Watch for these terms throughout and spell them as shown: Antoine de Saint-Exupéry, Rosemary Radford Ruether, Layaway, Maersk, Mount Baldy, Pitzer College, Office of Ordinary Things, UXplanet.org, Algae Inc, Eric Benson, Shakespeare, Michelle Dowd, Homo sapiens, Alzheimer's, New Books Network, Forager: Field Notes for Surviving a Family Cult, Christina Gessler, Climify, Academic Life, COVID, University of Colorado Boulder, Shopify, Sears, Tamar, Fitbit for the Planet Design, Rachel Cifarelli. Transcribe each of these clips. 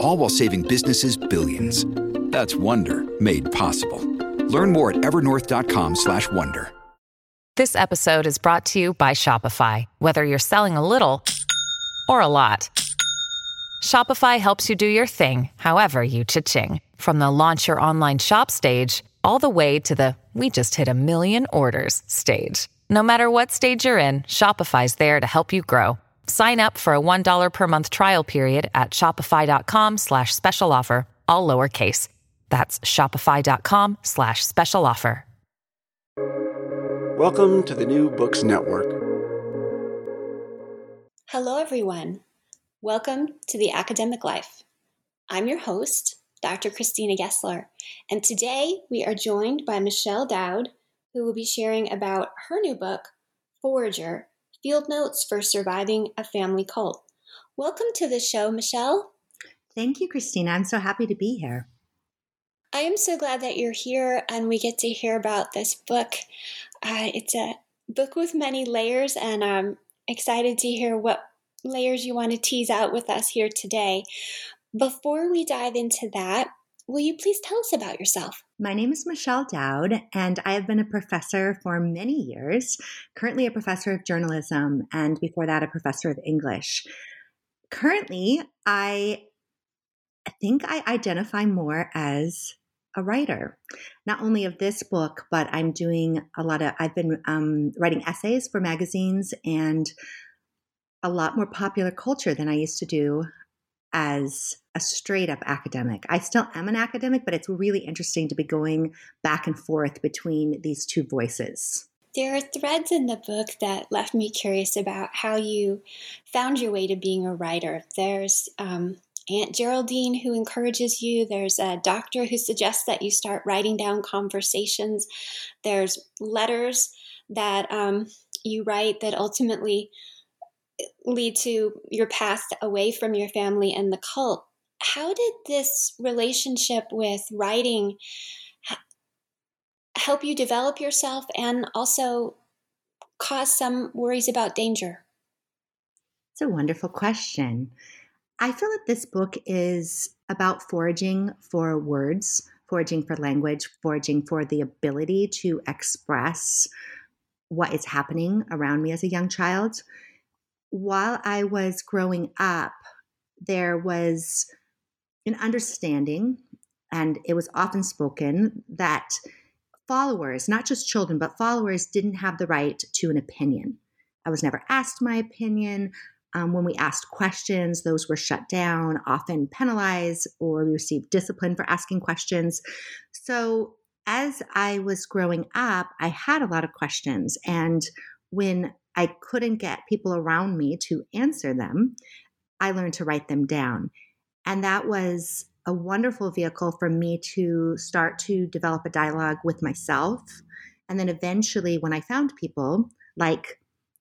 All while saving businesses billions. That's Wonder made possible. Learn more at evernorth.com/wonder. This episode is brought to you by Shopify. Whether you're selling a little or a lot, Shopify helps you do your thing, however you cha-ching. From the launch your online shop stage, all the way to the we just hit 1 million orders stage. No matter what stage you're in, Shopify's there to help you grow. Sign up for a $1 per month trial period at shopify.com/special offer, all lowercase. That's shopify.com/special offer. Welcome to the New Books Network. Hello, everyone. Welcome to The Academic Life. I'm your host, Dr. Christina Gessler, and today we are joined by Michelle Dowd, who will be sharing about her new book, Forager: Field Notes for Surviving a Family Cult. Welcome to the show, Michelle. Thank you, Christina. I'm so happy to be here. I am so glad that you're here and we get to hear about this book. It's a book with many layers, and I'm excited to hear what layers you want to tease out with us here today. Before we dive into that, will you please tell us about yourself? My name is Michelle Dowd, and I have been a professor for many years, currently a professor of journalism, and before that, a professor of English. Currently, I think I identify more as a writer, not only of this book, but I'm doing a lot of, I've been writing essays for magazines and a lot more popular culture than I used to do as a straight up academic. I still am an academic, but it's really interesting to be going back and forth between these two voices. There are threads in the book that left me curious about how you found your way to being a writer. There's Aunt Geraldine who encourages you. There's a doctor who suggests that you start writing down conversations. There's letters that you write that ultimately lead to your path away from your family and the cult. How did this relationship with writing help you develop yourself and also cause some worries about danger? It's a wonderful question. I feel that this book is about foraging for words, foraging for language, foraging for the ability to express what is happening around me as a young child. While I was growing up, there was an understanding, and it was often spoken, that followers, not just children, but followers didn't have the right to an opinion. I was never asked my opinion. When we asked questions, those were shut down, often penalized, or we received discipline for asking questions. So as I was growing up, I had a lot of questions. And when I couldn't get people around me to answer them, I learned to write them down. And that was a wonderful vehicle for me to start to develop a dialogue with myself. And then eventually when I found people like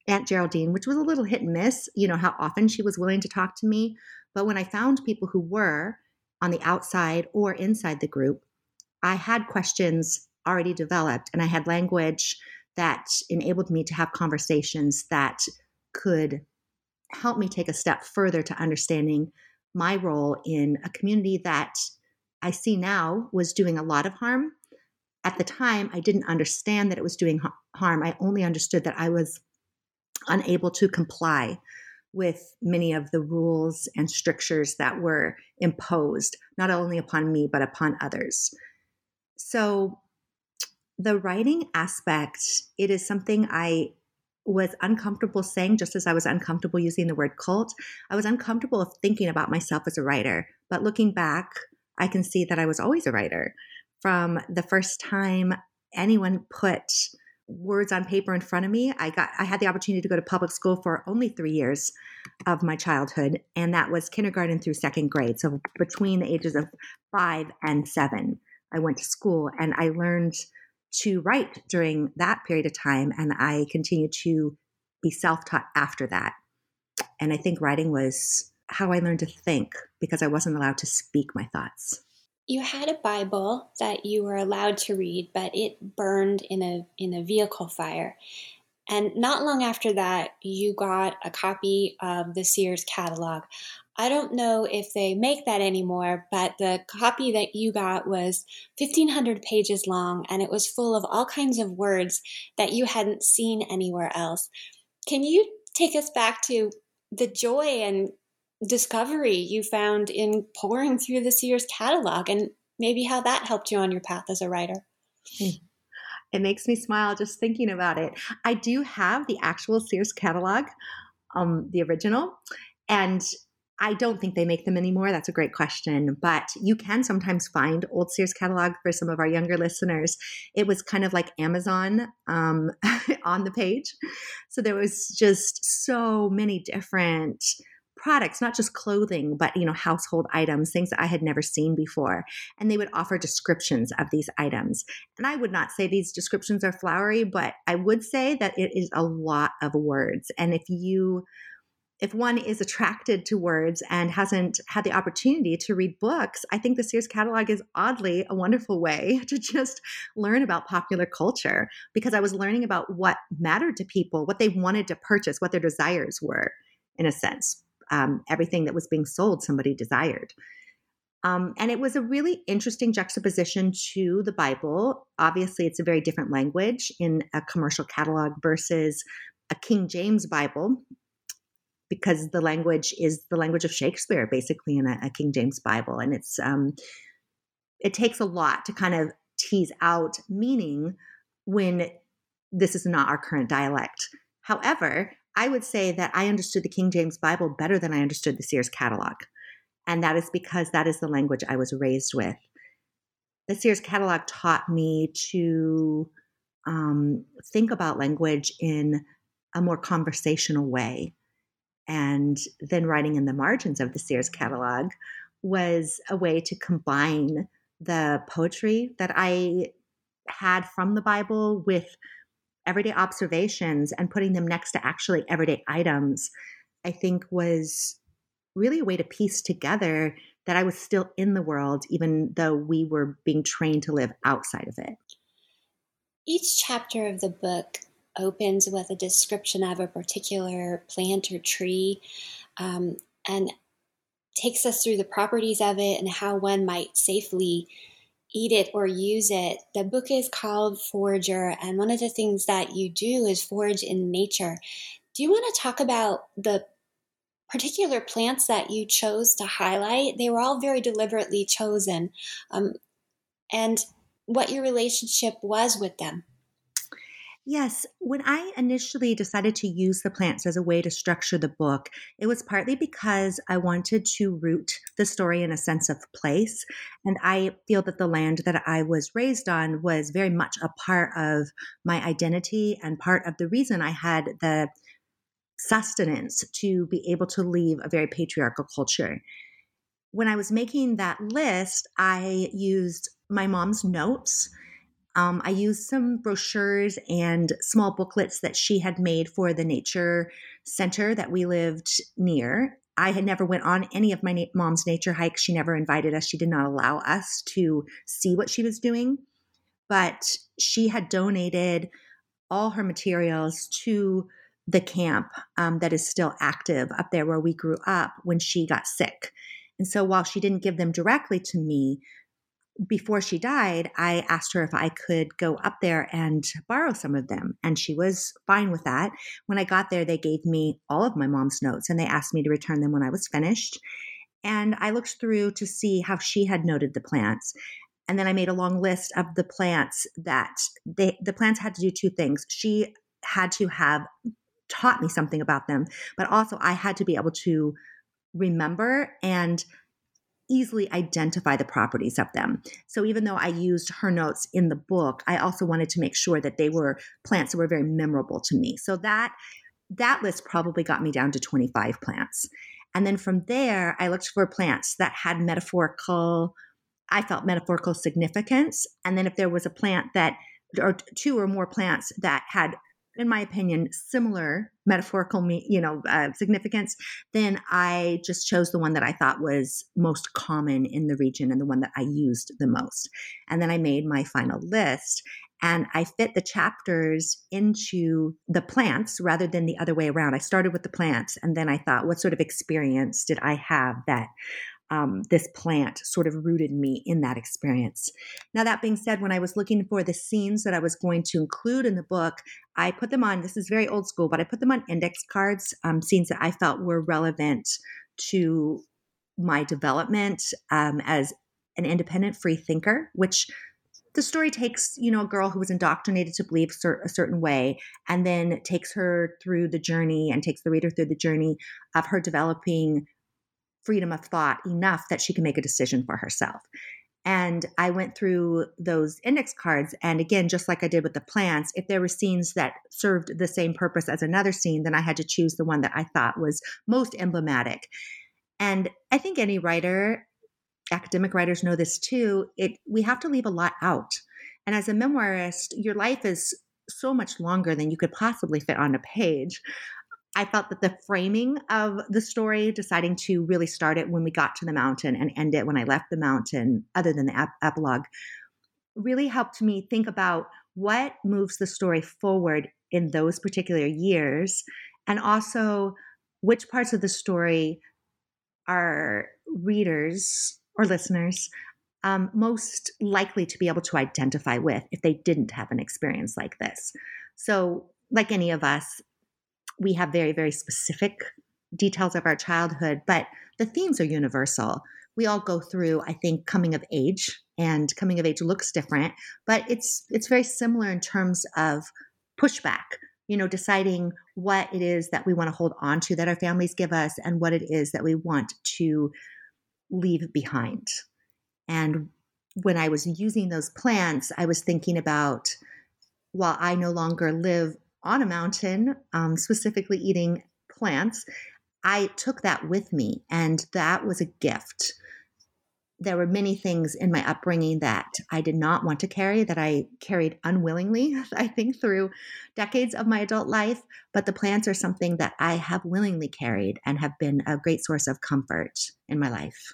Aunt Geraldine, which was a little hit and miss, you know, how often she was willing to talk to me. But when I found people who were on the outside or inside the group, I had questions already developed and I had language that enabled me to have conversations that could help me take a step further to understanding my role in a community that I see now was doing a lot of harm. At the time, I didn't understand that it was doing harm. I only understood that I was unable to comply with many of the rules and strictures that were imposed, not only upon me, but upon others. So The writing aspect, it is something I was uncomfortable saying, just as I was uncomfortable using the word cult. I was uncomfortable thinking about myself as a writer. But looking back, I can see that I was always a writer. From the first time anyone put words on paper in front of me, I had the opportunity to go to public school for only 3 years of my childhood. And that was kindergarten through second grade. So between the ages of 5 and 7, I went to school and I learned to write during that period of time. And I continued to be self-taught after that. And I think writing was how I learned to think, because I wasn't allowed to speak my thoughts. You had a Bible that you were allowed to read, but it burned in a vehicle fire. And not long after that, you got a copy of the Sears catalog. I don't know if they make that anymore, but the copy that you got was 1,500 pages long, and it was full of all kinds of words that you hadn't seen anywhere else. Can you take us back to the joy and discovery you found in pouring through the Sears catalog, and maybe how that helped you on your path as a writer? It makes me smile just thinking about it. I do have the actual Sears catalog, the original, and I don't think they make them anymore. That's a great question. But you can sometimes find old Sears catalog for some of our younger listeners. It was kind of like Amazon on the page. So there was just so many different products, not just clothing, but, household items, things that I had never seen before. And they would offer descriptions of these items. And I would not say these descriptions are flowery, but I would say that it is a lot of words. And if one is attracted to words and hasn't had the opportunity to read books, I think the Sears catalog is oddly a wonderful way to just learn about popular culture, because I was learning about what mattered to people, what they wanted to purchase, what their desires were, in a sense. Everything that was being sold, somebody desired. And it was a really interesting juxtaposition to the Bible. Obviously, it's a very different language in a commercial catalog versus a King James Bible, because the language is the language of Shakespeare, basically, in a King James Bible. And it's it takes a lot to kind of tease out meaning when this is not our current dialect. However, I would say that I understood the King James Bible better than I understood the Sears catalog. And that is because that is the language I was raised with. The Sears catalog taught me to think about language in a more conversational way. And then writing in the margins of the Sears catalog was a way to combine the poetry that I had from the Bible with everyday observations, and putting them next to actually everyday items, I think was really a way to piece together that I was still in the world, even though we were being trained to live outside of it. Each chapter of the book opens with a description of a particular plant or tree, and takes us through the properties of it and how one might safely eat it or use it. The book is called Forager, and one of the things that you do is forage in nature. Do you want to talk about the particular plants that you chose to highlight? They were all very deliberately chosen, and what your relationship was with them. Yes. When I initially decided to use the plants as a way to structure the book, it was partly because I wanted to root the story in a sense of place. And I feel that the land that I was raised on was very much a part of my identity and part of the reason I had the sustenance to be able to leave a very patriarchal culture. When I was making that list, I used my mom's notes. I used some brochures and small booklets that she had made for the nature center that we lived near. I had never went on any of my mom's nature hikes. She never invited us. She did not allow us to see what she was doing. But she had donated all her materials to the camp that is still active up there where we grew up when she got sick. And so while she didn't give them directly to me, before she died, I asked her if I could go up there and borrow some of them. And she was fine with that. When I got there, they gave me all of my mom's notes and they asked me to return them when I was finished. And I looked through to see how she had noted the plants. And then I made a long list of the plants that the plants had to do two things. She had to have taught me something about them, but also I had to be able to remember and easily identify the properties of them. So even though I used her notes in the book, I also wanted to make sure that they were plants that were very memorable to me. So that list probably got me down to 25 plants. And then from there, I looked for plants that had metaphorical significance. And then if there was a plant that, or two or more plants that had, in my opinion, similar metaphorical, significance, then I just chose the one that I thought was most common in the region and the one that I used the most. And then I made my final list and I fit the chapters into the plants rather than the other way around. I started with the plants and then I thought, what sort of experience did I have that this plant sort of rooted me in that experience. Now, that being said, when I was looking for the scenes that I was going to include in the book, I put them on, this is very old school, but I put them on index cards, scenes that I felt were relevant to my development as an independent free thinker, which the story takes, a girl who was indoctrinated to believe a certain way, and then takes her through the journey and takes the reader through the journey of her developing freedom of thought enough that she can make a decision for herself. And I went through those index cards. And again, just like I did with the plants, if there were scenes that served the same purpose as another scene, then I had to choose the one that I thought was most emblematic. And I think any writer, academic writers know this too, we have to leave a lot out. And as a memoirist, your life is so much longer than you could possibly fit on a page. I felt that the framing of the story, deciding to really start it when we got to the mountain and end it when I left the mountain, other than the epilogue, really helped me think about what moves the story forward in those particular years, and also which parts of the story are readers or listeners most likely to be able to identify with if they didn't have an experience like this. So like any of us, we have very, very specific details of our childhood, but the themes are universal. We all go through, I think, coming of age, and coming of age looks different, but it's very similar in terms of pushback, deciding what it is that we want to hold on to that our families give us and what it is that we want to leave behind. And when I was using those plants, I was thinking about, while I no longer live on a mountain, specifically eating plants, I took that with me. And that was a gift. There were many things in my upbringing that I did not want to carry, that I carried unwillingly, I think, through decades of my adult life. But the plants are something that I have willingly carried and have been a great source of comfort in my life.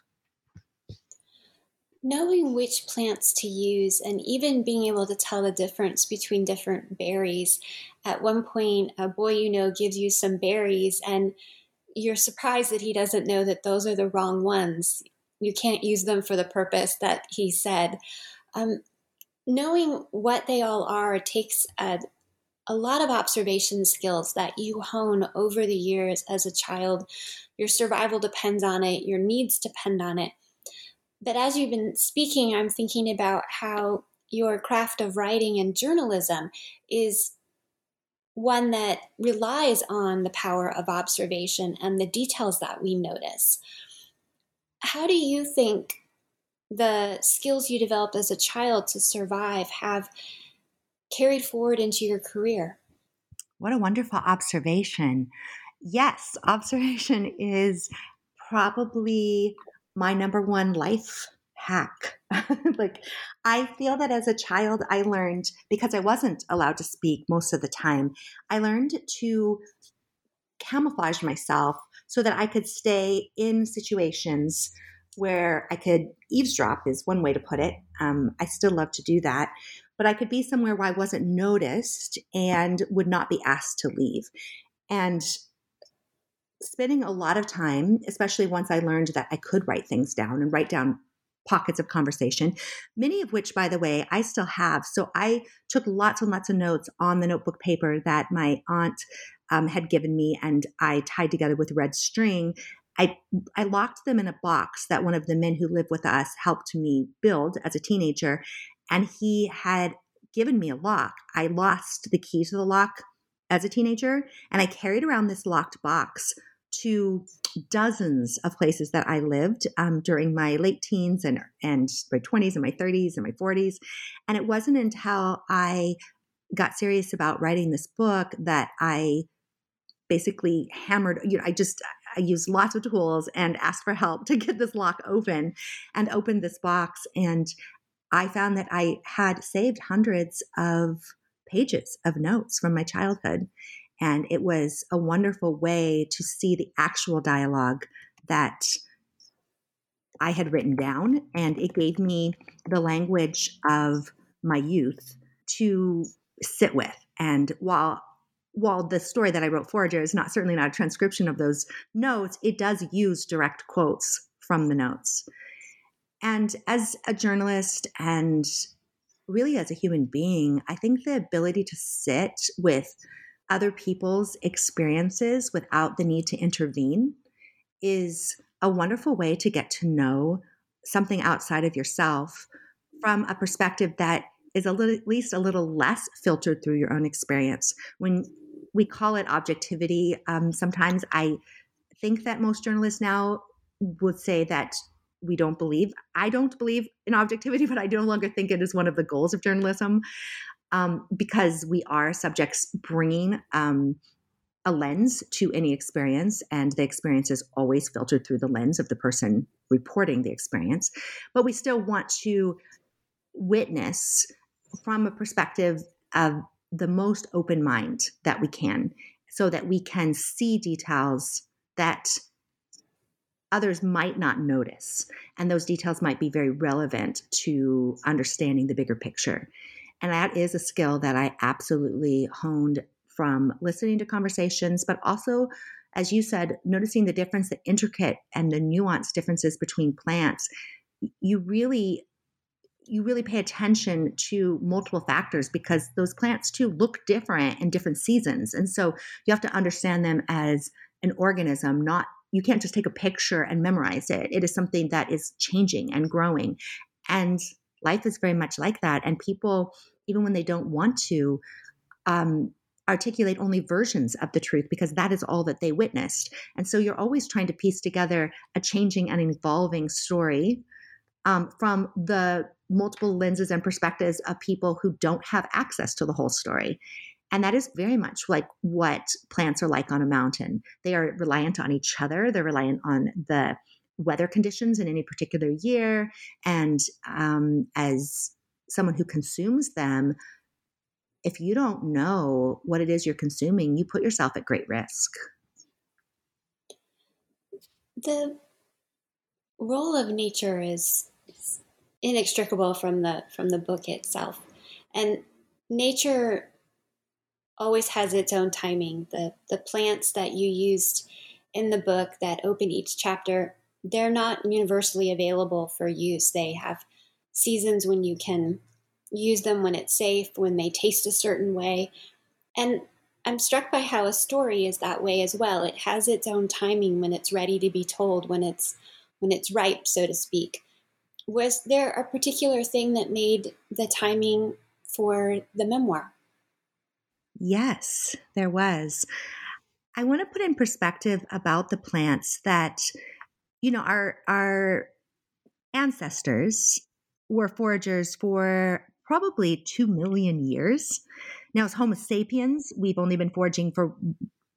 Knowing which plants to use and even being able to tell the difference between different berries. At one point, a boy gives you some berries and you're surprised that he doesn't know that those are the wrong ones. You can't use them for the purpose that he said. Knowing what they all are takes a lot of observation skills that you hone over the years as a child. Your survival depends on it. Your needs depend on it. But as you've been speaking, I'm thinking about how your craft of writing and journalism is one that relies on the power of observation and the details that we notice. How do you think the skills you developed as a child to survive have carried forward into your career? What a wonderful observation. Yes, observation is probably my number one life hack. I feel that as a child, I learned, because I wasn't allowed to speak most of the time, I learned to camouflage myself so that I could stay in situations where I could eavesdrop, is one way to put it. I still love to do that, but I could be somewhere where I wasn't noticed and would not be asked to leave. And spending a lot of time, especially once I learned that I could write things down and write down pockets of conversation, many of which, by the way, I still have. So I took lots and lots of notes on the notebook paper that my aunt had given me, and I tied together with red string I locked them in a box that one of the men who lived with us helped me build as a teenager, and he had given me a lock. I lost the keys to the lock as a teenager, and I carried around this locked box to dozens of places that I lived during my late teens and my 20s and my 30s and my 40s. And it wasn't until I got serious about writing this book that I basically hammered, I used lots of tools and asked for help to get this lock open and opened this box. And I found that I had saved hundreds of pages of notes from my childhood. And it was a wonderful way to see the actual dialogue that I had written down. And it gave me the language of my youth to sit with. And while the story that I wrote, Forager, is certainly not a transcription of those notes, it does use direct quotes from the notes. And as a journalist and really as a human being, I think the ability to sit with other people's experiences without the need to intervene is a wonderful way to get to know something outside of yourself from a perspective that is at least a little less filtered through your own experience. When we call it objectivity, sometimes I think that most journalists now would say that I don't believe in objectivity, but I no longer think it is one of the goals of journalism, because we are subjects bringing a lens to any experience, and the experience is always filtered through the lens of the person reporting the experience. But we still want to witness from a perspective of the most open mind that we can, so that we can see details that others might not notice. And those details might be very relevant to understanding the bigger picture. And that is a skill that I absolutely honed from listening to conversations, but also, as you said, noticing the difference, the intricate and the nuanced differences between plants. You really pay attention to multiple factors because those plants too look different in different seasons. And so you have to understand them as an organism, you can't just take a picture and memorize it. It is something that is changing and growing. And life is very much like that. And people, even when they don't want to, articulate only versions of the truth because that is all that they witnessed. And so you're always trying to piece together a changing and evolving story from the multiple lenses and perspectives of people who don't have access to the whole story. And that is very much like what plants are like on a mountain. They are reliant on each other. They're reliant on the weather conditions in any particular year. And as someone who consumes them, if you don't know what it is you're consuming, you put yourself at great risk. The role of nature is inextricable from the book itself. And nature always has its own timing. The plants that you used in the book that open each chapter, they're not universally available for use. They have seasons when you can use them, when it's safe, when they taste a certain way. And I'm struck by how a story is that way as well. It has its own timing when it's ready to be told, when it's ripe, so to speak. Was there a particular thing that made the timing for the memoir? Yes, there was. I want to put in perspective about the plants that, our ancestors were foragers for probably 2 million years. Now, as Homo sapiens, we've only been foraging for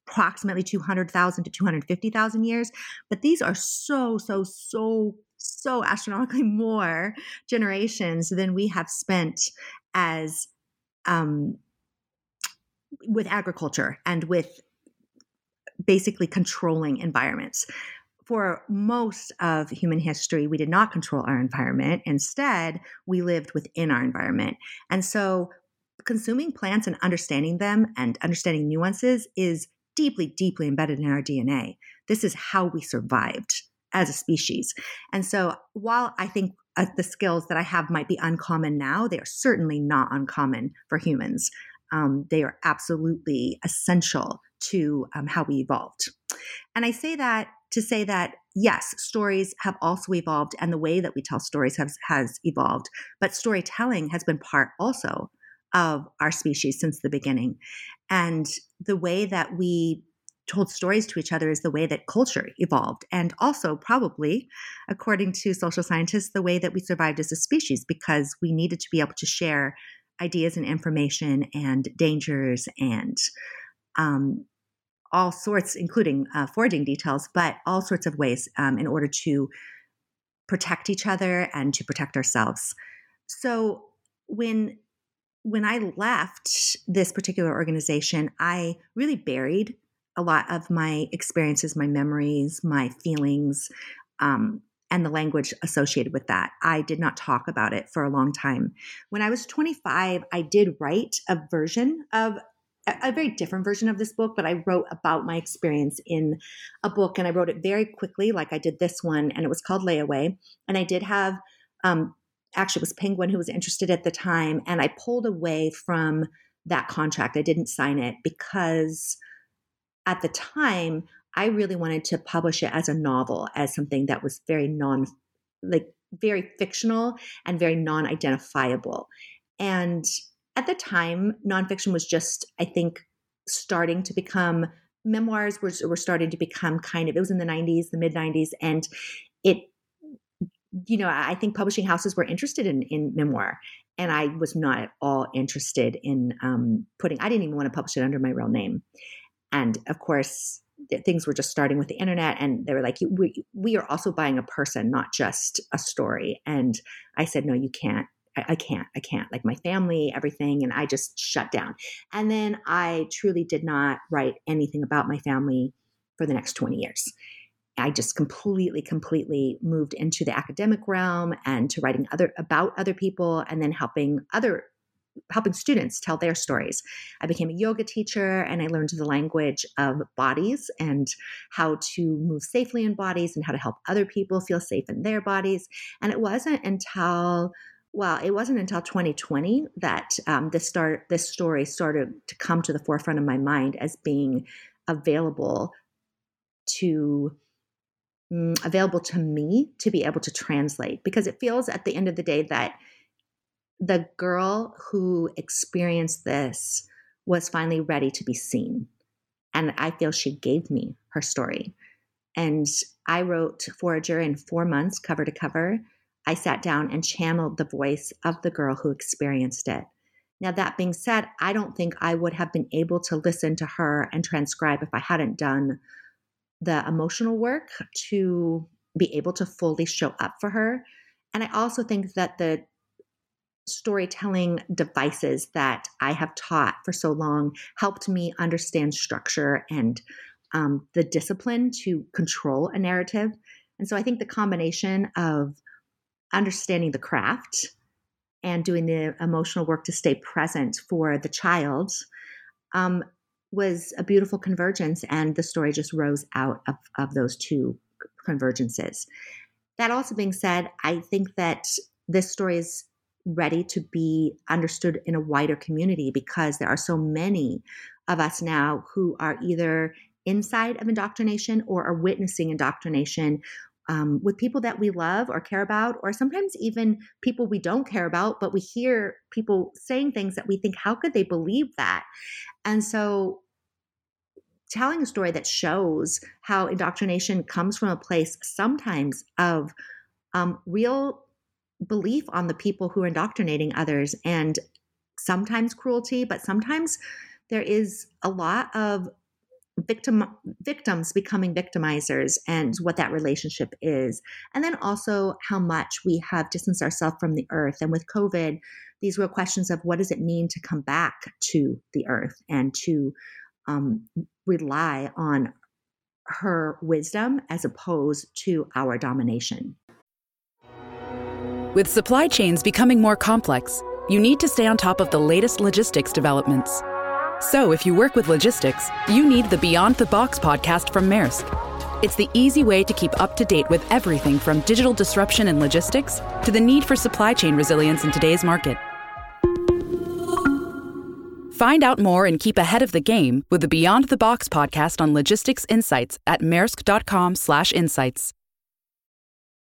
approximately 200,000 to 250,000 years. But these are so astronomically more generations than we have spent as with agriculture and with basically controlling environments. For most of human history, we did not control our environment. Instead, we lived within our environment. And so consuming plants and understanding them and understanding nuances is deeply, deeply embedded in our DNA. This is how we survived as a species. And so while I think the skills that I have might be uncommon now, they are certainly not uncommon for humans. They are absolutely essential to how we evolved. And I say that to say that, yes, stories have also evolved and the way that we tell stories has evolved, but storytelling has been part also of our species since the beginning. And the way that we told stories to each other is the way that culture evolved. And also probably, according to social scientists, the way that we survived as a species, because we needed to be able to share ideas and information and dangers and all sorts, including foraging details, but all sorts of ways in order to protect each other and to protect ourselves. So when I left this particular organization, I really buried a lot of my experiences, my memories, my feelings, and the language associated with that. I did not talk about it for a long time. When I was 25, I did write a version of a very different version of this book, but I wrote about my experience in a book, and I wrote it very quickly, like I did this one, and it was called Layaway. And I did have, actually it was Penguin who was interested at the time, and I pulled away from that contract. I didn't sign it because at the time, I really wanted to publish it as a novel, as something that was very very fictional and very non-identifiable. And at the time, nonfiction was just, I think, starting to become, memoirs were starting to become kind of, it was in the 90s, the mid 90s. And it, you know, I think publishing houses were interested in memoir. And I was not at all interested in I didn't even want to publish it under my real name. And of course, things were just starting with the internet, and they were like, we are also buying a person, not just a story. And I said, no, you can't. I can't, like my family, everything. And I just shut down. And then I truly did not write anything about my family for the next 20 years. I just completely moved into the academic realm and to writing about other people and then helping students tell their stories. I became a yoga teacher and I learned the language of bodies and how to move safely in bodies and how to help other people feel safe in their bodies. And it wasn't until, 2020 that this story started to come to the forefront of my mind as being available to me to be able to translate, because it feels at the end of the day that the girl who experienced this was finally ready to be seen. And I feel she gave me her story. And I wrote Forager in 4 months, cover to cover. I sat down and channeled the voice of the girl who experienced it. Now, that being said, I don't think I would have been able to listen to her and transcribe if I hadn't done the emotional work to be able to fully show up for her. And I also think that the storytelling devices that I have taught for so long helped me understand structure and the discipline to control a narrative. And so I think the combination of understanding the craft and doing the emotional work to stay present for the child was a beautiful convergence. And the story just rose out of those two convergences. That also being said, I think that this story is ready to be understood in a wider community, because there are so many of us now who are either inside of indoctrination or are witnessing indoctrination with people that we love or care about, or sometimes even people we don't care about, but we hear people saying things that we think, how could they believe that? And so telling a story that shows how indoctrination comes from a place sometimes of real belief on the people who are indoctrinating others, and sometimes cruelty, but sometimes there is a lot of victims becoming victimizers and what that relationship is. And then also how much we have distanced ourselves from the earth. And with COVID, these real questions of what does it mean to come back to the earth and to rely on her wisdom as opposed to our domination. With supply chains becoming more complex, you need to stay on top of the latest logistics developments. So if you work with logistics, you need the Beyond the Box podcast from Maersk. It's the easy way to keep up to date with everything from digital disruption in logistics to the need for supply chain resilience in today's market. Find out more and keep ahead of the game with the Beyond the Box podcast on logistics insights at maersk.com/insights.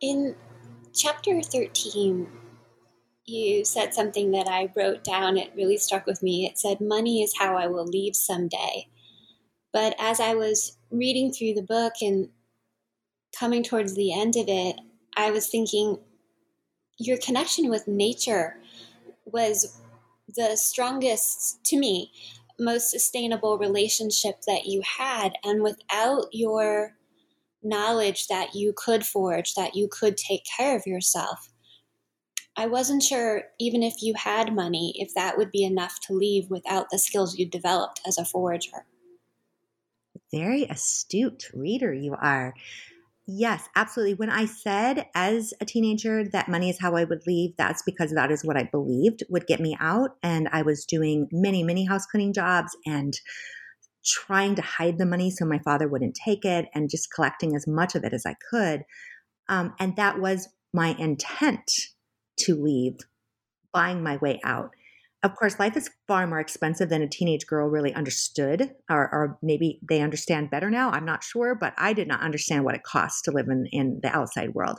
In chapter 13, you said something that I wrote down. It really struck with me. It said, "Money is how I will leave someday." But as I was reading through the book and coming towards the end of it, I was thinking your connection with nature was the strongest, to me, most sustainable relationship that you had. And without your knowledge that you could forge, that you could take care of yourself, I wasn't sure, even if you had money, if that would be enough to leave without the skills you developed as a forager. Very astute reader you are. Yes, absolutely. When I said as a teenager that money is how I would leave, that's because that is what I believed would get me out. And I was doing many, many house cleaning jobs and trying to hide the money so my father wouldn't take it, and just collecting as much of it as I could. And that was my intent to leave, buying my way out. Of course, life is far more expensive than a teenage girl really understood, or maybe they understand better now. I'm not sure, but I did not understand what it costs to live in the outside world.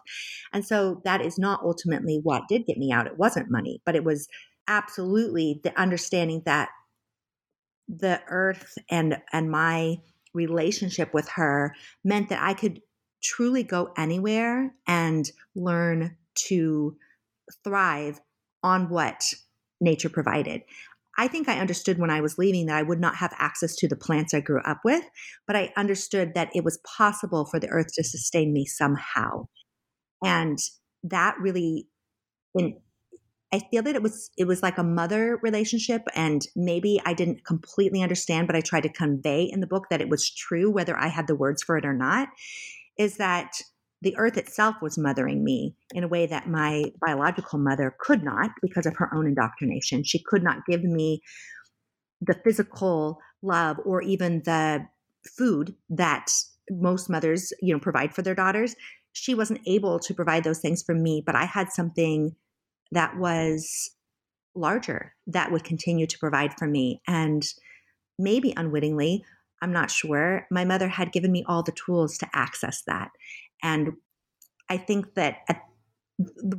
And so that is not ultimately what did get me out. It wasn't money, but it was absolutely the understanding that the earth and my relationship with her meant that I could truly go anywhere and learn to thrive on what nature provided. I think I understood when I was leaving that I would not have access to the plants I grew up with, but I understood that it was possible for the earth to sustain me somehow. And that really, I feel that it was like a mother relationship, and maybe I didn't completely understand, but I tried to convey in the book that it was true, whether I had the words for it or not, is that the earth itself was mothering me in a way that my biological mother could not, because of her own indoctrination. She could not give me the physical love or even the food that most mothers, provide for their daughters. She wasn't able to provide those things for me, but I had something that was larger that would continue to provide for me. And maybe unwittingly, I'm not sure, my mother had given me all the tools to access that. And I think that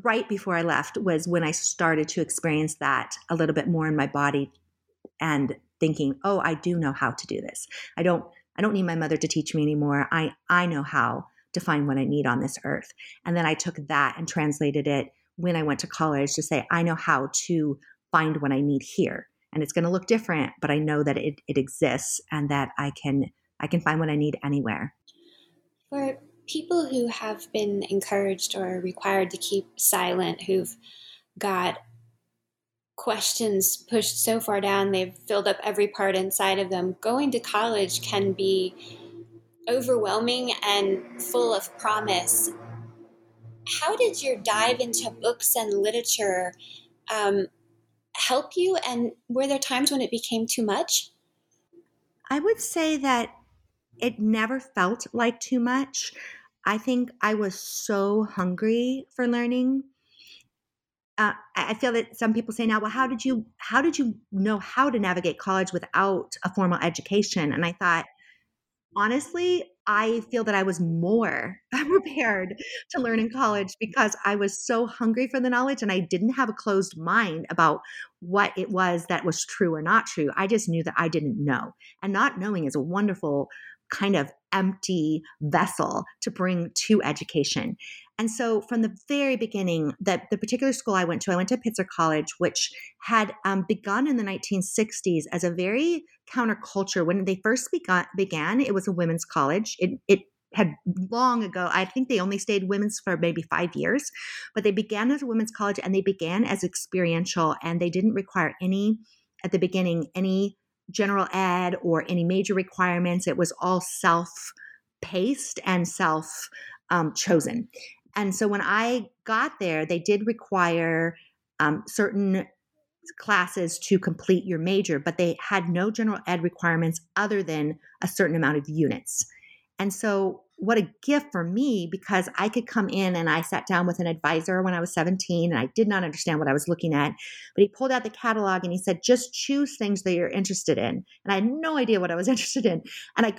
right before I left was when I started to experience that a little bit more in my body and thinking, oh, I do know how to do this. I don't need my mother to teach me anymore. I know how to find what I need on this earth. And then I took that and translated it when I went to college to say, I know how to find what I need here. And it's going to look different, but I know that it exists and that I can find what I need anywhere. For people who have been encouraged or required to keep silent, who've got questions pushed so far down, they've filled up every part inside of them, going to college can be overwhelming and full of promise. How did your dive into books and literature help you? And were there times when it became too much? I would say that it never felt like too much. I think I was so hungry for learning. I feel that some people say now, well, how did you know how to navigate college without a formal education? And I thought, honestly, I feel that I was more prepared to learn in college because I was so hungry for the knowledge and I didn't have a closed mind about what it was that was true or not true. I just knew that I didn't know. And not knowing is a wonderful kind of empty vessel to bring to education. And so from the very beginning, the particular school I went to Pitzer College, which had begun in the 1960s as a very counterculture. When they first began, it was a women's college. It had long ago, I think they only stayed women's for maybe 5 years, but they began as a women's college and they began as experiential, and they didn't require any, at the beginning, any general ed or any major requirements. It was all self-paced and self-chosen. And so when I got there, they did require certain classes to complete your major, but they had no general ed requirements other than a certain amount of units. And so what a gift for me, because I could come in and I sat down with an advisor when I was 17 and I did not understand what I was looking at, but he pulled out the catalog and he said, just choose things that you're interested in. And I had no idea what I was interested in. And I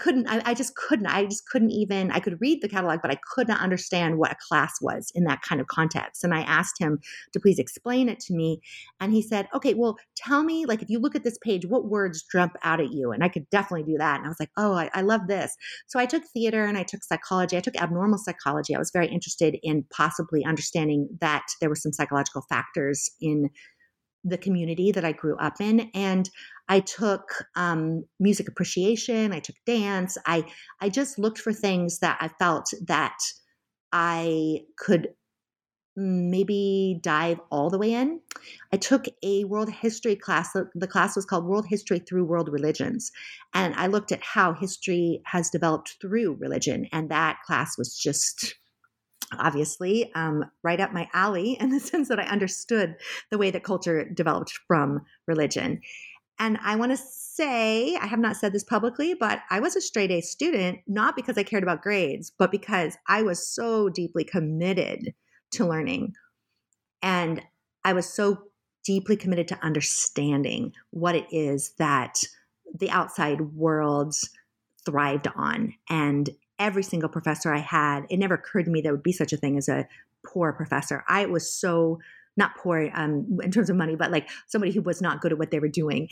just couldn't even, I could read the catalog, but I could not understand what a class was in that kind of context. And I asked him to please explain it to me. And he said, okay, well, tell me, like, if you look at this page, what words jump out at you? And I could definitely do that. And I was like, oh, I love this. So I took theater and I took psychology. I took abnormal psychology. I was very interested in possibly understanding that there were some psychological factors in the community that I grew up in. And I took music appreciation. I took dance. I just looked for things that I felt that I could maybe dive all the way in. I took a world history class. The class was called World History Through World Religions. And I looked at how history has developed through religion. And that class was just obviously right up my alley in the sense that I understood the way that culture developed from religion. And I want to say, I have not said this publicly, but I was a straight A student, not because I cared about grades, but because I was so deeply committed to learning. And I was so deeply committed to understanding what it is that the outside world thrived on. And every single professor I had, it never occurred to me there would be such a thing as a poor professor. I was so not poor in terms of money, but like somebody who was not good at what they were doing.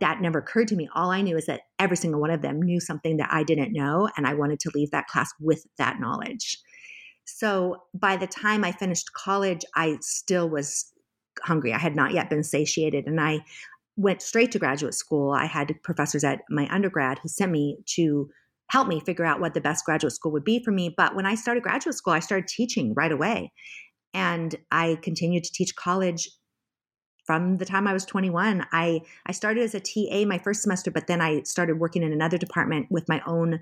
That never occurred to me. All I knew is that every single one of them knew something that I didn't know. And I wanted to leave that class with that knowledge. So by the time I finished college, I still was hungry. I had not yet been satiated. And I went straight to graduate school. I had professors at my undergrad who sent me to help me figure out what the best graduate school would be for me. But when I started graduate school, I started teaching right away. And I continued to teach college from the time I was 21. I started as a TA my first semester, but then I started working in another department with my own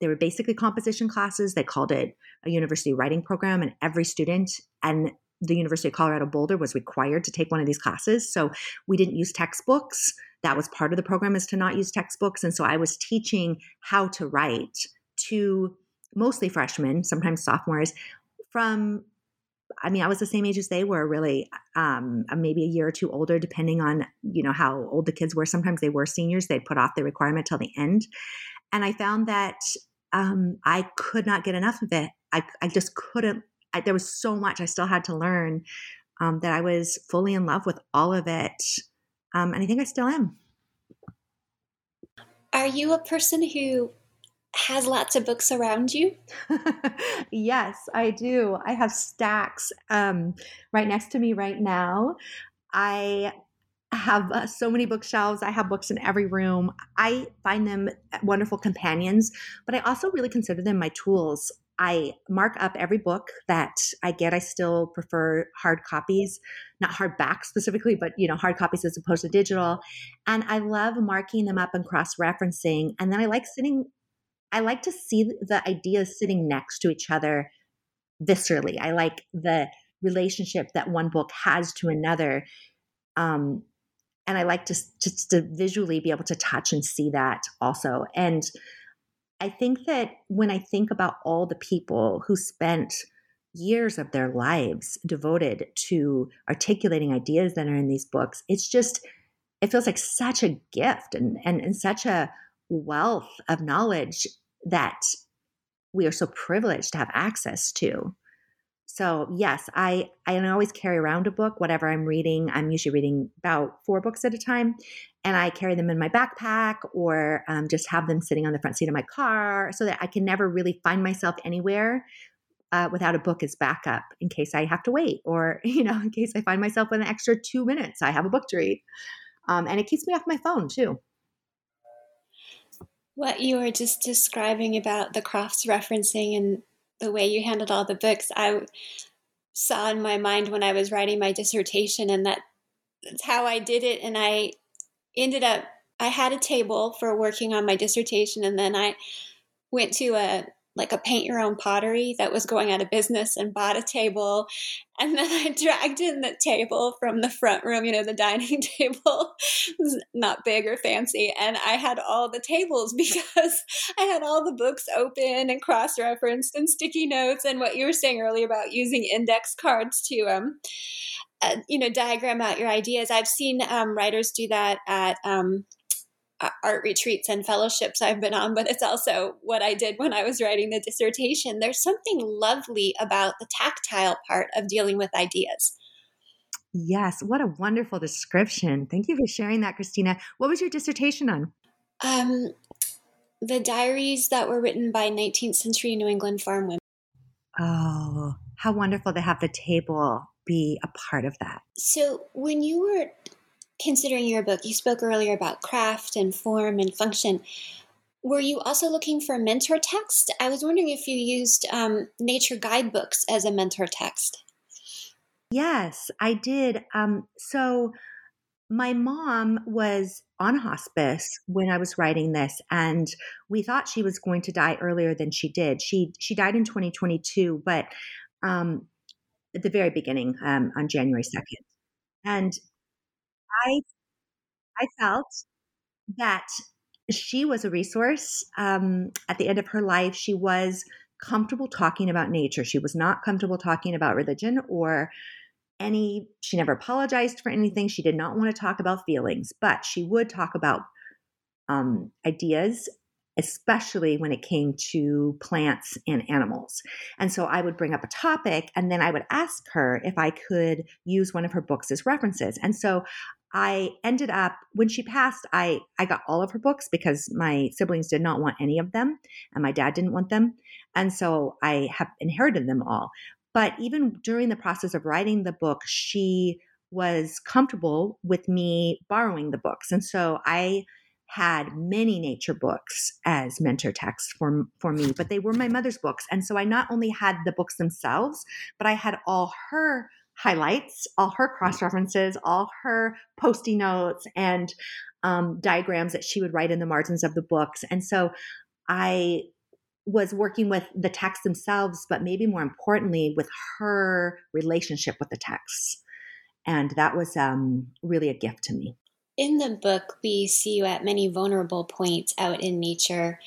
they were basically composition classes. They called it a university writing program, and every student and the University of Colorado Boulder was required to take one of these classes. So we didn't use textbooks. That was part of the program, is to not use textbooks. And so I was teaching how to write to mostly freshmen, sometimes sophomores I was the same age as they were, really, maybe a year or two older, depending on, how old the kids were. Sometimes they were seniors. They'd put off the requirement till the end. And I found that I could not get enough of it. I just couldn't. There was so much I still had to learn that I was fully in love with all of it. And I think I still am. Are you a person who has lots of books around you? Yes, I do. I have stacks right next to me right now. I have so many bookshelves. I have books in every room. I find them wonderful companions, but I also really consider them my tools. I mark up every book that I get. I still prefer hard copies, not hardback specifically, but hard copies as opposed to digital. And I love marking them up and cross-referencing. And then I like to see the ideas sitting next to each other viscerally. I like the relationship that one book has to another. And I like to visually be able to touch and see that also. And I think that when I think about all the people who spent years of their lives devoted to articulating ideas that are in these books, it feels like such a gift and such a wealth of knowledge that we are so privileged to have access to. So yes, I always carry around a book, whatever I'm reading. I'm usually reading about 4 books at a time, and I carry them in my backpack or just have them sitting on the front seat of my car so that I can never really find myself anywhere without a book as backup in case I have to wait or, in case I find myself with an extra 2 minutes, I have a book to read. And it keeps me off my phone too. What you were just describing about the cross-referencing and the way you handled all the books, I saw in my mind when I was writing my dissertation, and that's how I did it. And I ended up I had a table for working on my dissertation, and then I went to a paint your own pottery that was going out of business and bought a table. And then I dragged in the table from the front room, the dining table. It was not big or fancy. And I had all the tables because I had all the books open and cross-referenced and sticky notes and what you were saying earlier about using index cards to, diagram out your ideas. I've seen writers do that at art retreats and fellowships I've been on, but it's also what I did when I was writing the dissertation. There's something lovely about the tactile part of dealing with ideas. Yes. What a wonderful description. Thank you for sharing that, Christina. What was your dissertation on? The diaries that were written by 19th century New England farm women. Oh, how wonderful to have the table be a part of that. So when you were considering your book, you spoke earlier about craft and form and function. Were you also looking for mentor text? I was wondering if you used nature guidebooks as a mentor text. Yes, I did. So my mom was on hospice when I was writing this, and we thought she was going to die earlier than she did. She died in 2022, but at the very beginning, on January 2nd. And I felt that she was a resource. At the end of her life, she was comfortable talking about nature. She was not comfortable talking about religion or she never apologized for anything. She did not want to talk about feelings, but she would talk about ideas, especially when it came to plants and animals. And so I would bring up a topic, and then I would ask her if I could use one of her books as references. And so I ended up, when she passed, I got all of her books because my siblings did not want any of them and my dad didn't want them. And so I have inherited them all. But even during the process of writing the book, she was comfortable with me borrowing the books. And so I had many nature books as mentor texts for me, but they were my mother's books. And so I not only had the books themselves, but I had all her highlights, all her cross-references, all her Post-it notes and diagrams that she would write in the margins of the books. And so I was working with the texts themselves, but maybe more importantly, with her relationship with the texts. And that was really a gift to me. In the book, we see you at many vulnerable points out in nature.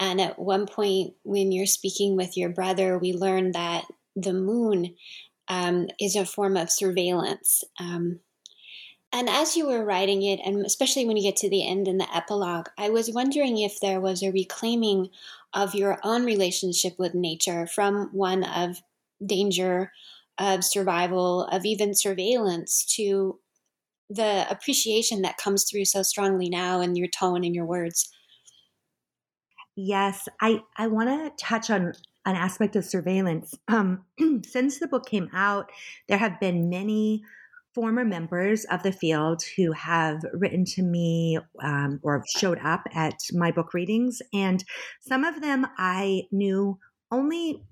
And at one point when you're speaking with your brother, we learn that the moon is a form of surveillance. And as you were writing it, and especially when you get to the end in the epilogue, I was wondering if there was a reclaiming of your own relationship with nature from one of danger, of survival, of even surveillance to the appreciation that comes through so strongly now in your tone and your words. Yes, I want to touch on an aspect of surveillance. Since the book came out, there have been many former members of the field who have written to me or showed up at my book readings. And some of them I knew only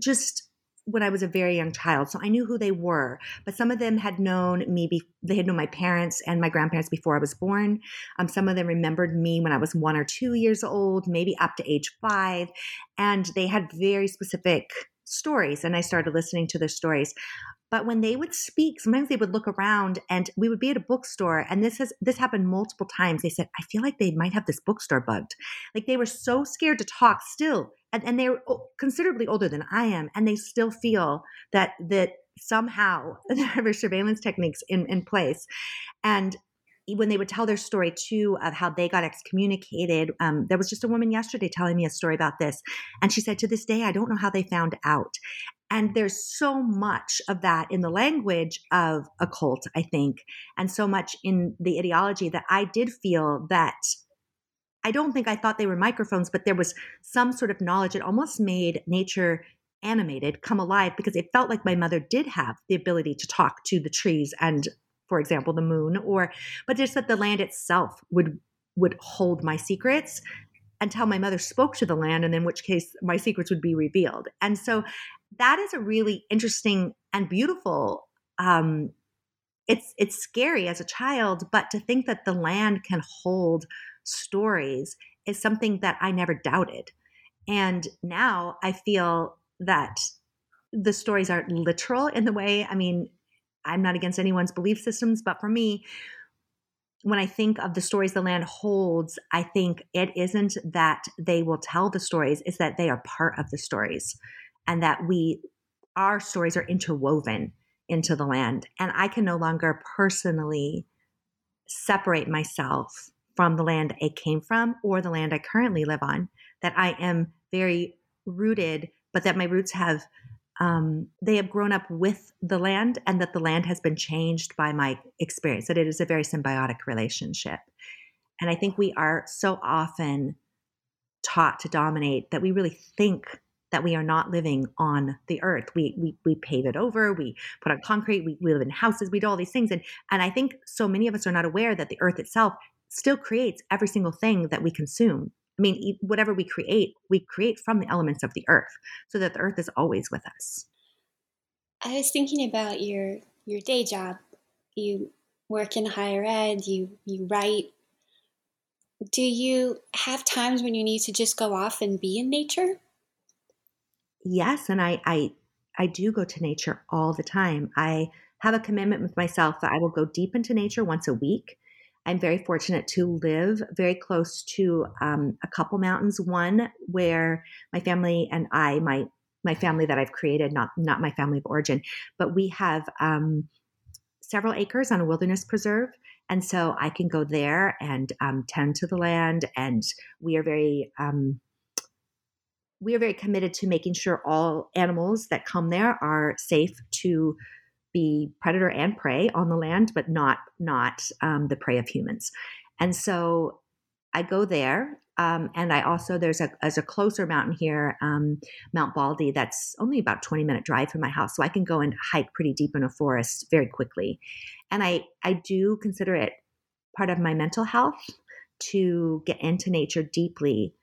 just when I was a very young child. So I knew who they were, but some of them had known me. They had known my parents and my grandparents before I was born. Some of them remembered me when I was 1 or 2 years old, maybe up to age 5. And they had very specific stories. And I started listening to their stories. But when they would speak, sometimes they would look around, and we would be at a bookstore. And this happened multiple times. They said, I feel like they might have this bookstore bugged. Like they were so scared to talk still. And they were considerably older than I am, and they still feel that somehow there were surveillance techniques in place. And when they would tell their story, too, of how they got excommunicated, there was just a woman yesterday telling me a story about this. And she said, to this day, I don't know how they found out. And there's so much of that in the language of a cult, I think, and so much in the ideology that I did feel that I don't think I thought they were microphones, but there was some sort of knowledge. It almost made nature animated, come alive, because it felt like my mother did have the ability to talk to the trees and, for example, the moon, but just that the land itself would hold my secrets until my mother spoke to the land, and in which case my secrets would be revealed. And so that is a really interesting and beautiful it's scary as a child, but to think that the land can hold stories is something that I never doubted. And now I feel that the stories aren't literal in the way. I mean, I'm not against anyone's belief systems, but for me, when I think of the stories the land holds, I think it isn't that they will tell the stories, it's that they are part of the stories, and that our stories are interwoven into the land. And I can no longer personally separate myself from the land I came from or the land I currently live on, that I am very rooted, but that my roots have, they have grown up with the land, and that the land has been changed by my experience, that it is a very symbiotic relationship. And I think we are so often taught to dominate that we really think that we are not living on the earth. We pave it over, we put on concrete, we live in houses, we do all these things. And I think so many of us are not aware that the earth itself still creates every single thing that we consume. I mean, whatever we create from the elements of the earth, so that the earth is always with us. I was thinking about your day job. You work in higher ed, you write. Do you have times when you need to just go off and be in nature? Yes, and I do go to nature all the time. I have a commitment with myself that I will go deep into nature once a week. I'm very fortunate to live very close to a couple mountains, one where my family and I, my family that I've created, not my family of origin, but we have several acres on a wilderness preserve. And so I can go there and tend to the land. And we are very committed to making sure all animals that come there are safe to be predator and prey on the land, but not the prey of humans. And so I go there. And I also, there's a closer mountain here, Mount Baldy, that's only about 20-minute drive from my house. So I can go and hike pretty deep in a forest very quickly. And I do consider it part of my mental health to get into nature deeply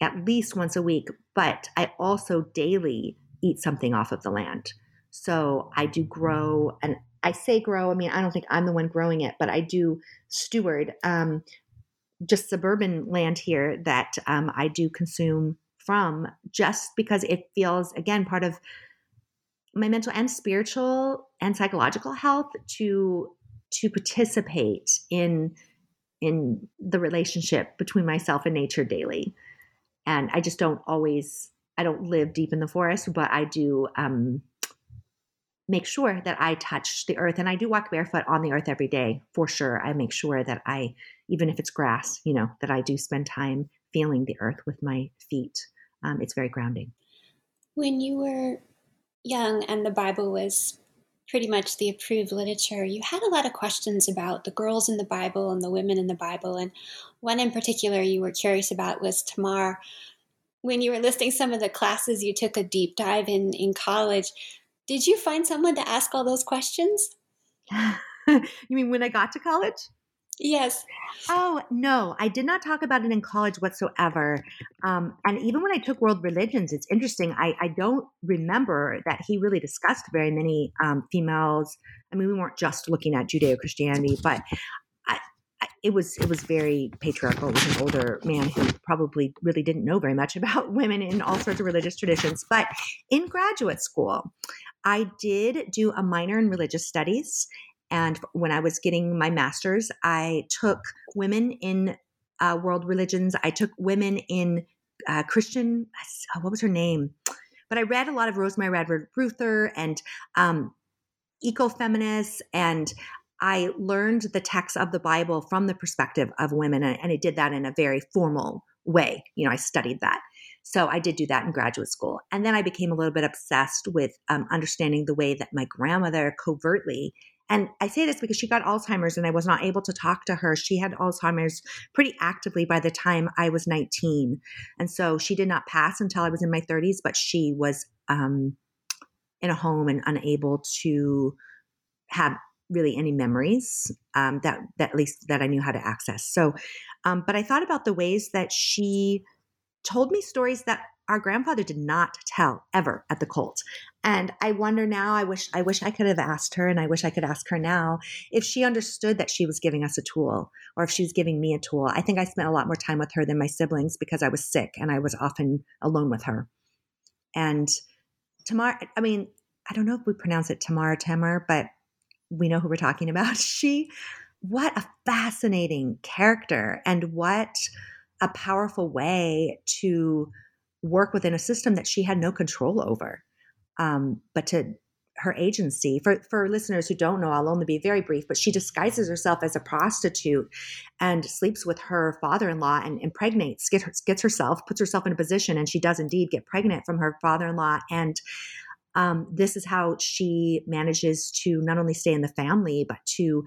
at least once a week, but I also daily eat something off of the land. So I do grow, and I say grow, I mean, I don't think I'm the one growing it, but I do steward just suburban land here that I do consume from, just because it feels, again, part of my mental and spiritual and psychological health to participate in the relationship between myself and nature daily. And I just don't live deep in the forest, but I do make sure that I touch the earth. And I do walk barefoot on the earth every day, for sure. I make sure that I, even if it's grass, that I do spend time feeling the earth with my feet. It's very grounding. When you were young and the Bible was pretty much the approved literature, you had a lot of questions about the girls in the Bible and the women in the Bible. And one in particular you were curious about was Tamar. When you were listing some of the classes you took a deep dive in college, did you find someone to ask all those questions? You mean when I got to college? Yes. Oh, no, I did not talk about it in college whatsoever. And even when I took world religions, it's interesting. I don't remember that he really discussed very many females. I mean, we weren't just looking at Judeo-Christianity, but it was very patriarchal. It was an older man who probably really didn't know very much about women in all sorts of religious traditions. But in graduate school, I did do a minor in religious studies. And when I was getting my master's, I took women in world religions. I took women in Christian, what was her name? But I read a lot of Rosemary Radford Ruether and ecofeminists, and I learned the text of the Bible from the perspective of women, and I did that in a very formal way. I studied that. So I did do that in graduate school. And then I became a little bit obsessed with understanding the way that my grandmother covertly, and I say this because she got Alzheimer's and I was not able to talk to her. She had Alzheimer's pretty actively by the time I was 19. And so she did not pass until I was in my 30s, but she was in a home and unable to have really any memories that at least that I knew how to access. So, but I thought about the ways that she told me stories that our grandfather did not tell ever at the cult. And I wonder now, I wish I could have asked her, and I wish I could ask her now if she understood that she was giving us a tool, or if she was giving me a tool. I think I spent a lot more time with her than my siblings because I was sick and I was often alone with her. And Tamar, I mean, I don't know if we pronounce it Tamar or Tamar, but we know who we're talking about. What a fascinating character, and what a powerful way to work within a system that she had no control over. But to her agency, for listeners who don't know, I'll only be very brief, but she disguises herself as a prostitute and sleeps with her father-in-law and impregnates, puts herself in a position, and she does indeed get pregnant from her father-in-law. And this is how she manages to not only stay in the family, but to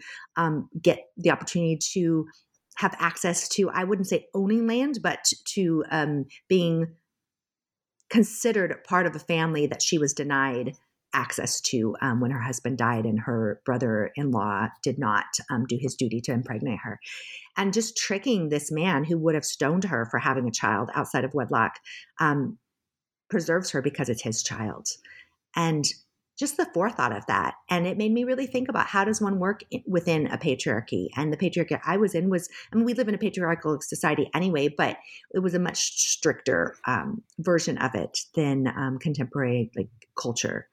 get the opportunity to have access to, I wouldn't say owning land, but to being considered part of a family that she was denied access to when her husband died and her brother-in-law did not do his duty to impregnate her. And just tricking this man who would have stoned her for having a child outside of wedlock preserves her because it's his child. And just the forethought of that. And it made me really think about, how does one work within a patriarchy? And the patriarchy I was in was, I mean, we live in a patriarchal society anyway, but it was a much stricter version of it than contemporary culture.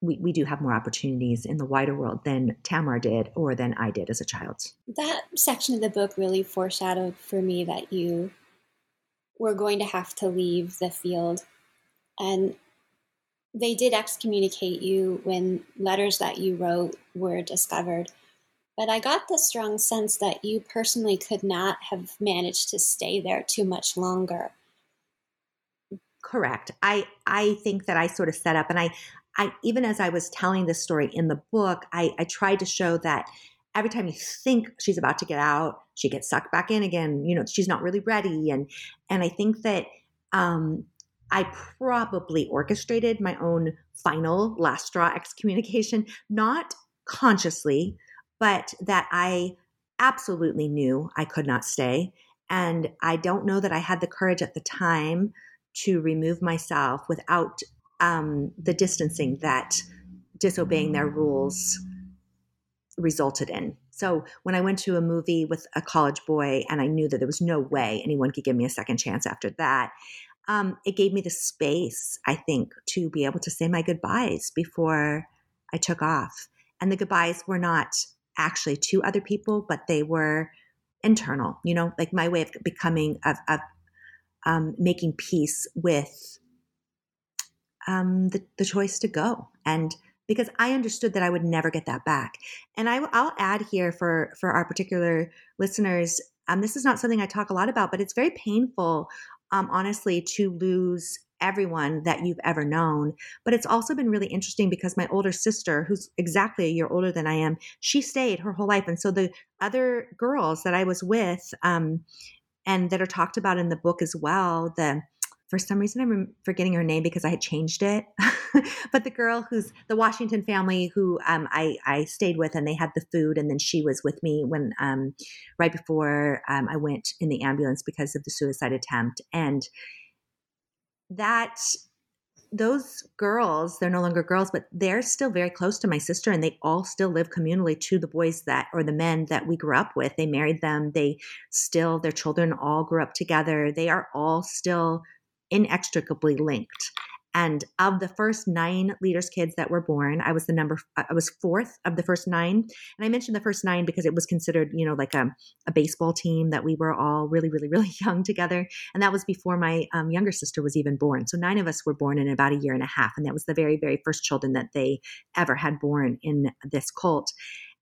We do have more opportunities in the wider world than Tamar did, or than I did as a child. That section of the book really foreshadowed for me that you were going to have to leave the field. And they did excommunicate you when letters that you wrote were discovered. But I got the strong sense that you personally could not have managed to stay there too much longer. Correct. I think that I sort of set up, and I even as I was telling this story in the book, I tried to show that every time you think she's about to get out, she gets sucked back in again. You know, she's not really ready. And I think that I probably orchestrated my own final last straw excommunication, not consciously, but that I absolutely knew I could not stay. And I don't know that I had the courage at the time to remove myself without the distancing that disobeying their rules resulted in. So when I went to a movie with a college boy and I knew that there was no way anyone could give me a second chance after that, it gave me the space, I think, to be able to say my goodbyes before I took off. And the goodbyes were not actually to other people, but they were internal, my way of becoming, of making peace with the choice to go. And because I understood that I would never get that back. And I'll add here for our particular listeners, this is not something I talk a lot about, but it's very painful, honestly, to lose everyone that you've ever known. But it's also been really interesting because my older sister, who's exactly a year older than I am, she stayed her whole life. And so the other girls that I was with, and that are talked about in the book as well, for some reason I'm forgetting her name because I had changed it, but the girl who's the Washington family who I stayed with, and they had the food, and then she was with me when right before I went in the ambulance because of the suicide attempt. And those girls, they're no longer girls, but they're still very close to my sister, and they all still live communally to the boys or the men that we grew up with. They married them. Their children all grew up together. They are all still inextricably linked. And of the first 9 leaders' kids that were born, I was fourth of the first 9. And I mentioned the first 9 because it was considered, a baseball team that we were all really, really, really young together. And that was before my younger sister was even born. So 9 of us were born in about a year and a half. And that was the very, very first children that they ever had born in this cult.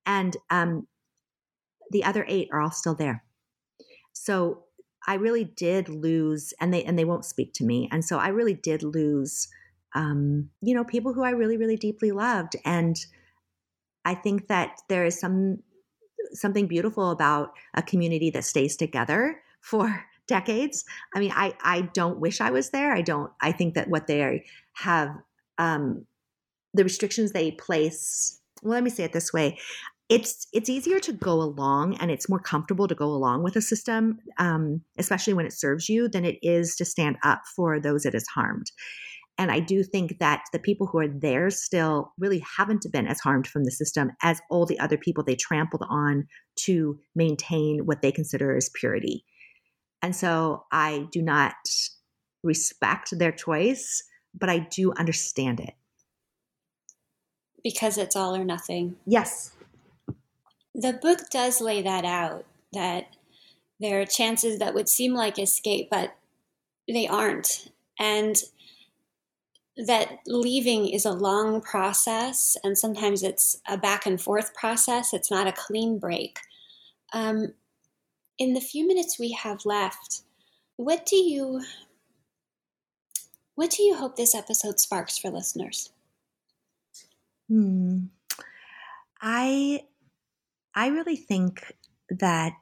And the other 8 are all still there. So I really did lose, and they won't speak to me. And so I really did lose, people who I really, really deeply loved. And I think that there is something beautiful about a community that stays together for decades. I mean, I don't wish I was there. I think that what they have, the restrictions they place, well, let me say it this way. it's easier to go along, and it's more comfortable to go along with a system, especially when it serves you, than it is to stand up for those it has harmed. And I do think that the people who are there still really haven't been as harmed from the system as all the other people they trampled on to maintain what they consider as purity. And so I do not respect their choice, but I do understand it. Because it's all or nothing. Yes. The book does lay that out, that there are chances that would seem like escape, but they aren't. And that leaving is a long process, and sometimes it's a back and forth process. It's not a clean break. In the few minutes we have left, what do you hope this episode sparks for listeners? I really think that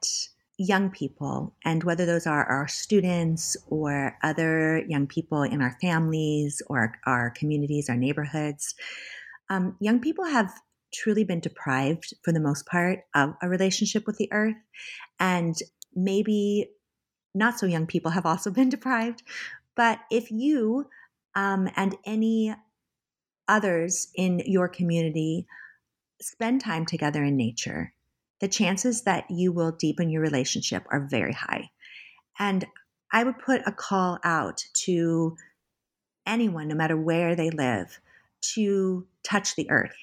young people, and whether those are our students or other young people in our families or our communities, our neighborhoods, young people have truly been deprived for the most part of a relationship with the earth. And maybe not so young people have also been deprived. But if you and any others in your community spend time together in nature, the chances that you will deepen your relationship are very high. And I would put a call out to anyone, no matter where they live, to touch the earth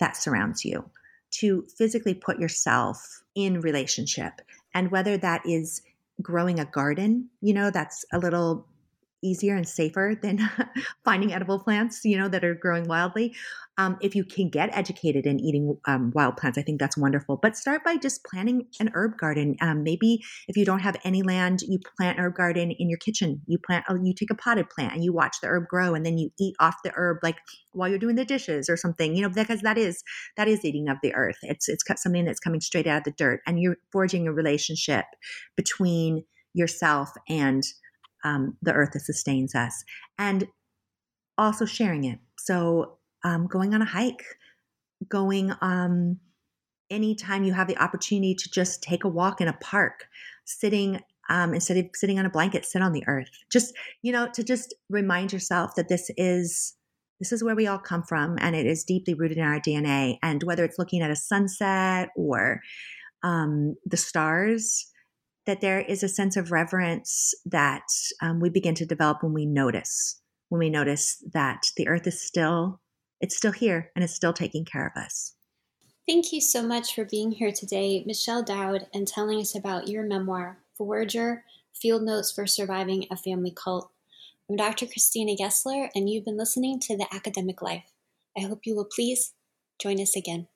that surrounds you, to physically put yourself in relationship. And whether that is growing a garden, that's a little easier and safer than finding edible plants, that are growing wildly. If you can get educated in eating wild plants, I think that's wonderful. But start by just planting an herb garden. Maybe if you don't have any land, you plant herb garden in your kitchen. You take a potted plant and you watch the herb grow, and then you eat off the herb, like while you're doing the dishes or something. Because that is eating of the earth. It's something that's coming straight out of the dirt, and you're forging a relationship between yourself and the earth that sustains us, and also sharing it. So going on a hike, anytime you have the opportunity to just take a walk in a park, instead of sitting on a blanket, sit on the earth. Just, to just remind yourself that this is where we all come from, and it is deeply rooted in our DNA. And whether it's looking at a sunset or the stars, that there is a sense of reverence that we begin to develop when we notice that the earth is still, it's still here, and it's still taking care of us. Thank you so much for being here today, Michelle Dowd, and telling us about your memoir, Forager: Field Notes for Surviving a Family Cult. I'm Dr. Christina Gessler, and you've been listening to The Academic Life. I hope you will please join us again.